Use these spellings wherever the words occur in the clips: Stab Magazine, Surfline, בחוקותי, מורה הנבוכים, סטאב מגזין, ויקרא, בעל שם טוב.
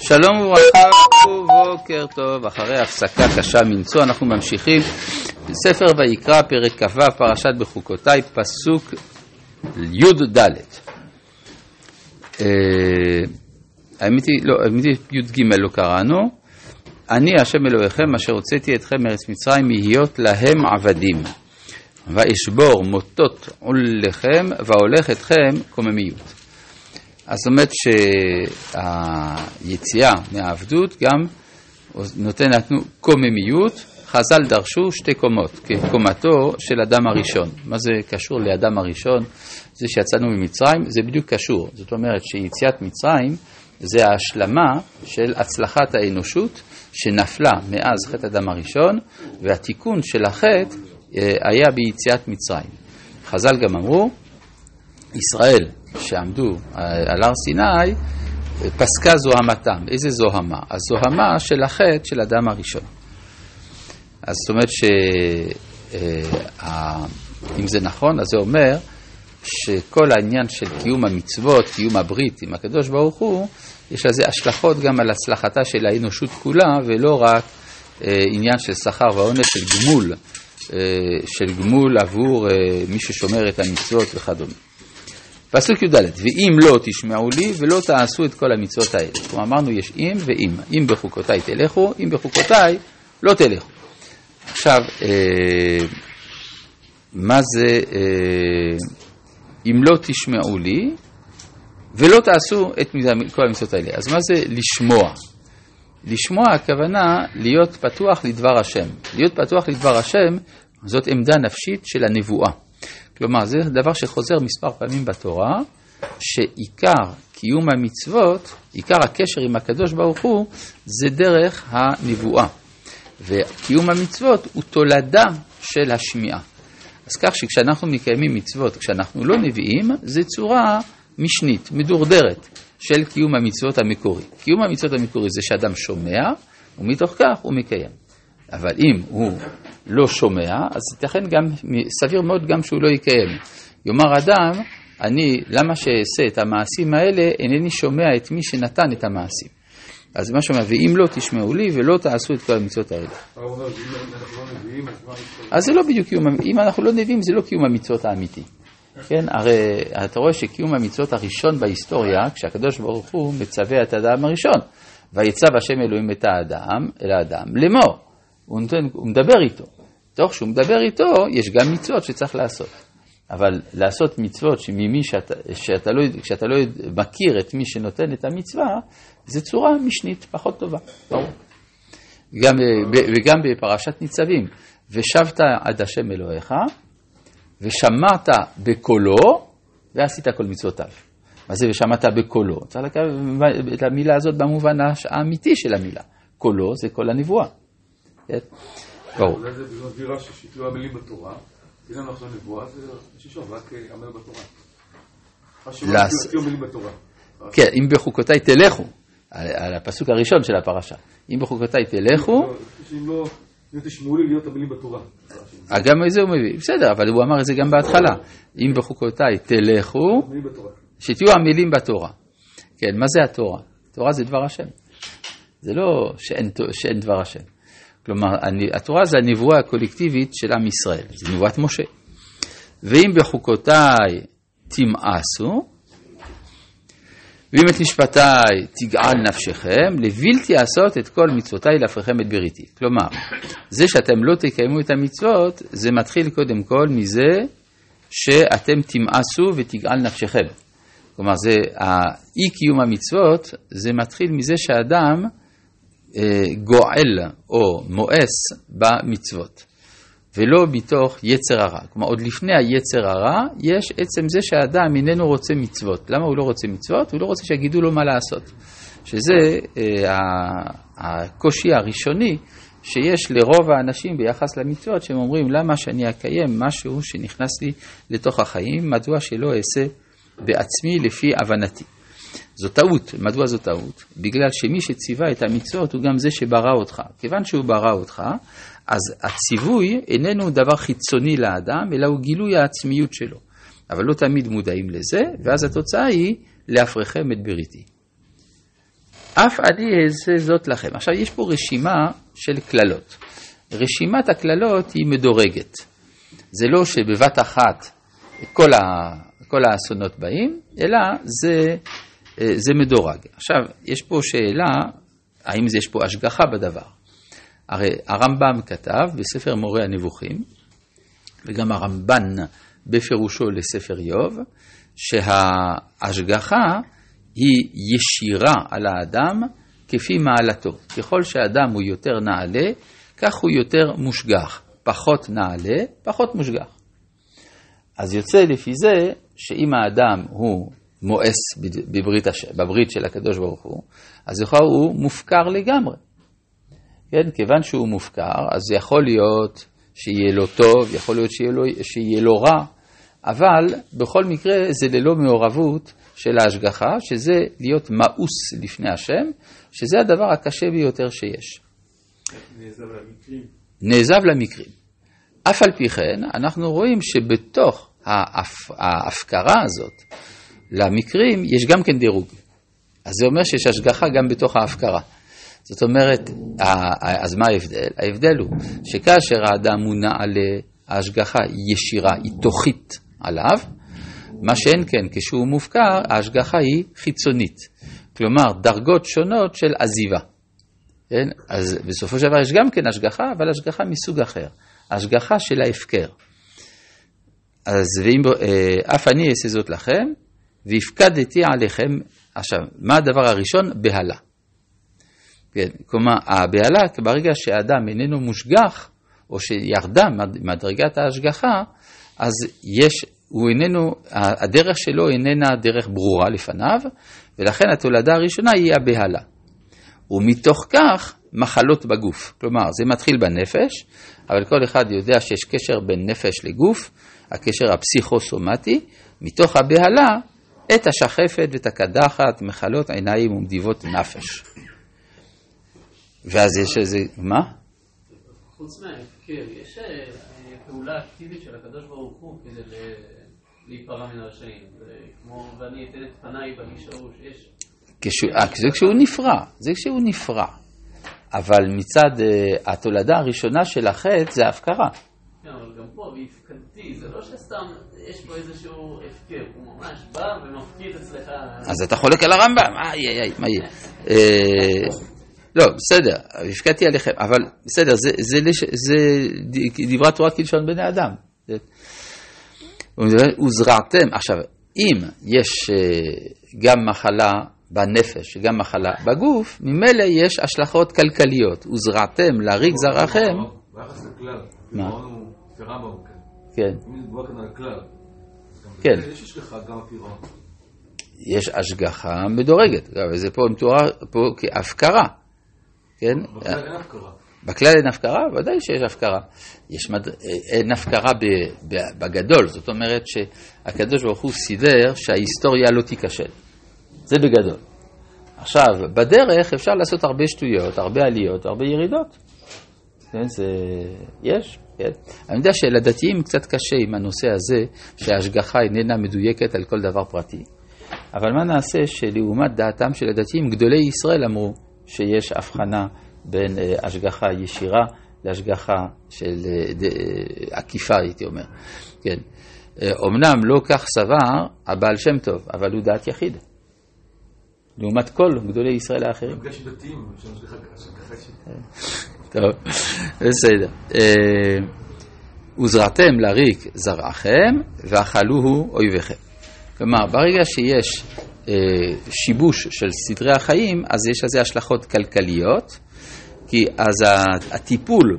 שלום וברכה ובוקר טוב. אחרי הפסקה קשה מנשוא אנחנו ממשיכים בספר ויקרא פרק כ"ו פרשת בחוקותי פסוק י"ד. האמת היא י"ג לא קראנו. אני השם אלוהיכם אשר הוצאתי אתכם מארץ מצרים להיות להם עבדים, ואשבור מוטות עולכם והולך אתכם קוממיות. אז זאת אומרת שהיציאה מהעבדות גם נותנת לנו קוממיות. חז"ל דרשו שתי קומות, כקומתו של אדם הראשון. מה זה קשור לאדם הראשון? זה שיצאנו ממצרים, זה בדיוק קשור. זאת אומרת שיציאת מצרים זה ההשלמה של הצלחת האנושות שנפלה מאז חטא אדם הראשון, והתיקון של החטא היה ביציאת מצרים. חז"ל גם אמרו, ישראל שעמדו על הר סיני, פסקה זוהמתם. איזה זוהמה? הזוהמה של החטא של אדם הראשון. אז זאת אומרת אם זה נכון, אז זה אומר שכל העניין של קיום המצוות, קיום הברית עם הקדוש ברוך הוא, יש לזה השלכות גם על הצלחתה של האנושות כולה, ולא רק עניין של שכר ועונש, של גמול, עבור מי ששומר את המצוות וכדומה. פסוק י"ד, ואם לא תשמעו לי ולא תעשו את כל המצוות האלה. כמו אמרנו, יש אם ואם. אם בחוקותיי תלכו, אם בחוקותיי לא תלכו. עכשיו, מה זה אם לא תשמעו לי ולא תעשו את כל המצוות האלה? אז מה זה לשמוע? לשמוע הכוונה להיות פתוח לדבר השם. להיות פתוח לדבר השם זאת עמדה נפשית של הנבואה. כלומר, זה דבר שחוזר מספר פעמים בתורה, שעיקר קיום המצוות, עיקר הקשר עם הקדוש ברוך הוא, זה דרך הנבואה. וקיום המצוות הוא תולדה של השמיעה. אז כך שכשאנחנו מקיימים מצוות, כשאנחנו לא נביאים, זה צורה משנית, מדורדרת, של קיום המצוות המקורי. קיום המצוות המקורי זה שאדם שומע, ומתוך כך הוא מקיים. אבל אם הוא לא שומע, אז ייתכן גם, סביר מאוד גם שהוא לא יקיים. יאמר אדם, אני, למה שאעשה את המעשים האלה, אינני שומע את מי שנתן את המעשים. אז מה שאומר, ואם לא תשמעו לי ולא תעשו את כל המצוות האלה. אז זה לא בדיוק קיום, אם אנחנו לא נביאים, זה לא קיום המצוות האמיתי. כן, הרי אתה רואה שקיום המצוות הראשון בהיסטוריה, כשהקדוש ברוך הוא מצווה את האדם הראשון, ויצב השם אלוהים את האדם, אל האדם, לאמור. הוא מדבר איתו. תוך שהוא מדבר איתו, יש גם מצוות שצריך לעשות. אבל לעשות מצוות שממי שאתה לא מכיר את מי שנותן את המצווה, זה צורה משנית פחות טובה. וגם בפרשת ניצבים. ושבת עד השם אלוהיך, ושמעת בקולו, ועשית כל מצוותיו. מה זה ושמעת בקולו? צריך לקרוא את המילה הזאת במובן האמיתי של המילה. קולו זה כל הנבואה. אולי זה בזמן סבירה ששיתלו המילים בתורה, אם אנחנו נבואה, זה שישוב, רק אמר בתורה. חשוב, שיתלו המילים בתורה. כן, אם בחוקותיי תלכו, על הפסוק הראשון של הפרשה, אם בחוקותיי תלכו... אם לא תשמעו לי להיות המילים בתורה. גם את זה הוא מביא, בסדר, אבל הוא אמר את זה גם בהתחלה. אם בחוקותיי תלכו, שיתלו המילים בתורה. כן, מה זה התורה? התורה זה דבר השם. זה לא שאין דבר השם. כלומר, התורה זה הנבואה הקולקטיבית של עם ישראל, זה נבואת משה. ואם בחוקותיי תמאסו, ואם את משפטיי תגעל נפשכם, לבלתי לעשות את כל מצוותיי להפריכם את בריתי. כלומר, זה שאתם לא תקיימו את המצוות, זה מתחיל קודם כל מזה שאתם תמאסו ותגעל נפשכם. כלומר, זה, אי-קיום המצוות, זה מתחיל מזה שהאדם גואל או מואס במצוות, ולא מתוך יצר הרע. כלומר, עוד לפני היצר הרע, יש עצם זה שהאדם איננו רוצה מצוות. למה הוא לא רוצה מצוות? הוא לא רוצה שיגידו לו מה לעשות. שזה הקושי הראשוני שיש לרוב האנשים ביחס למצוות, שהם אומרים, למה שאני אקיים משהו שנכנס לי לתוך החיים, מדוע שלא אעשה בעצמי לפי הבנתי. זו טעות. מדוע זו טעות? בגלל שמי שציווה את המצוות הוא גם זה שברא אותך. כיוון שהוא ברא אותך, אז הציווי איננו דבר חיצוני לאדם, אלא הוא גילוי העצמיות שלו. אבל לא תמיד מודעים לזה, ואז התוצאה היא להפריכם את בריתי. אף אני אעשה זאת לכם. עכשיו יש פה רשימה של כללות. רשימת הכללות היא מדורגת. זה לא שבבת אחת כל האסונות באים, אלא זה מדורג. עכשיו יש פה שאלה, האם יש פה השגחה בדבר? הרי הרמב"ם כתב בספר מורה הנבוכים, וגם הרמב"ן בפירושו לספר איוב, שההשגחה היא ישירה על האדם כפי מעלתו. ככל שאדם הוא יותר נעלה, כך הוא יותר מושגח. פחות נעלה, פחות מושגח. אז יוצא לפי זה שאם האדם הוא מואס בברית של הקדוש ברוך הוא, אז יכול הוא מופקר לגמרי. כן, כיוון שהוא מופקר, אז יכול להיות שיהיה לו טוב, יכול להיות שיהיה לו רע, אבל בכל מקרה זה ללא מעורבות של ההשגחה, שזה להיות מאוס לפני השם, שזה הדבר הקשה ביותר שיש. נעזב למקרים. נעזב למקרים. אף על פי כן, אנחנו רואים שבתוך ההפקרה הזאת, למקרים יש גם כן דירוג. אז זה אומר שיש השגחה גם בתוך ההפקרה. זאת אומרת, אז מה ההבדל? ההבדל הוא שכאשר האדם הוא נעלה, ההשגחה היא ישירה, היא תוכית עליו, מה שאין כן, כשהוא מופקר, ההשגחה היא חיצונית. כלומר, דרגות שונות של עזיבה. כן? אז בסופו של דבר יש גם כן השגחה, אבל השגחה מסוג אחר. השגחה של ההפקר. אז אף אני אעשה זאת לכם, והפקדתי עליכם, עכשיו, מה הדבר הראשון? בהלה. כן, כלומר, הבהלה, ברגע שהאדם איננו מושגח, או שירדה מדרגת ההשגחה, אז הדרך שלו איננה דרך ברורה לפניו, ולכן התולדה הראשונה היא הבהלה. ומתוך כך, מחלות בגוף. כלומר, זה מתחיל בנפש, אבל כל אחד יודע שיש קשר בין נפש לגוף, הקשר הפסיכוסומטי, מתוך הבהלה, את השחפת ואת הקדחת, מחלות עיניים ומדיבות נפש. ואז יש איזה, מה? חוץ מההפקר, יש פעולה אקטיבית של הקדוש ברוך הוא כדי להיפרע מן הרשעים. כמו ואני אתן את פניי באיש ארוש, יש... זה כשהוא נפרע, זה כשהוא נפרע. אבל מצד התולדה הראשונה של החטא זה ההפקרה. כן, אבל גם פה, והפקדתי, זה לא שסתם יש פה איזשהו הפקר, הוא ממש בא ומפקיד אצלך... אז אתה חולק על הרמב"ם, מה יהיה? לא, בסדר, הפקדתי עליכם, אבל בסדר, זה דברי תורת כלשון בני אדם. וזרעתם, עכשיו, אם יש גם מחלה בנפש, גם מחלה בגוף, ממילא יש השלכות כלכליות. וזרעתם להריג זרעכם. ביחס לכלל, פירעון הוא רמב"ם, כן. אם נדבר כאן על כלל, כן. יש השגחה גם הפירעון. יש השגחה מדורגת, וזה פה מתואר כהפקרה. כן? בכלל אין הפקרה. בכלל אין הפקרה? ודאי שיש הפקרה. אין הפקרה בגדול, זאת אומרת שהקדוש ברוך הוא סידר שההיסטוריה לא תיכשל. זה בגדול. עכשיו, בדרך אפשר לעשות הרבה שטויות, הרבה עליות, הרבה ירידות. כן, זה... יש, כן. אני יודע שלדתיים קצת קשה עם הנושא הזה, שההשגחה איננה מדויקת על כל דבר פרטי. אבל מה נעשה שלעומת דעתם של הדתיים, גדולי ישראל אמרו שיש הבחנה בין השגחה ישירה להשגחה של עקיפה, הייתי אומר. כן. אמנם לא כך סבר הבעל שם טוב, אבל הוא דעת יחיד. לעומת כל גדולי ישראל האחרים. מפגש דתיים, שמשליחה השגחה ישירה. טוב, בסדר. וזרעתם להריק זרעכם, ואכלוהו אויביכם. כלומר, ברגע שיש שיבוש של סדרי החיים, אז יש לזה השלכות כלכליות, כי אז הטיפול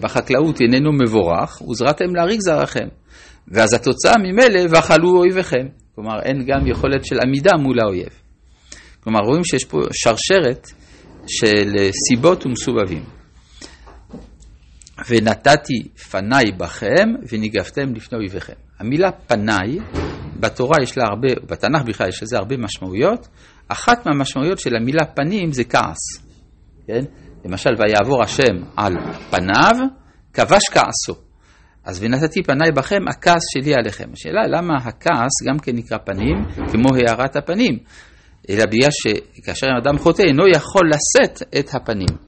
בחקלאות איננו מבורך, וזרעתם להריק זרעכם, ואז התוצאה ממילא, ואכלו אויביכם. כלומר, אין גם יכולת של עמידה מול האויב. כלומר, רואים שיש פה שרשרת של סיבות ומסובבים. ונתתי פניי בכם וניגפתם לפני אויביכם. המילה פניי, בתורה יש לה הרבה, בתנ"ך בכלל יש לזה הרבה משמעויות. אחת מהמשמעויות של המילה פנים זה כעס. כן? למשל, ויעבור השם על פניו, כבש כעסו. אז ונתתי פניי בכם, הכעס שלי עליכם. השאלה, למה הכעס גם כן נקרא פנים, כמו הערת הפנים? אלא בגלל שכאשר אדם חוטא אינו יכול לשאת את הפנים.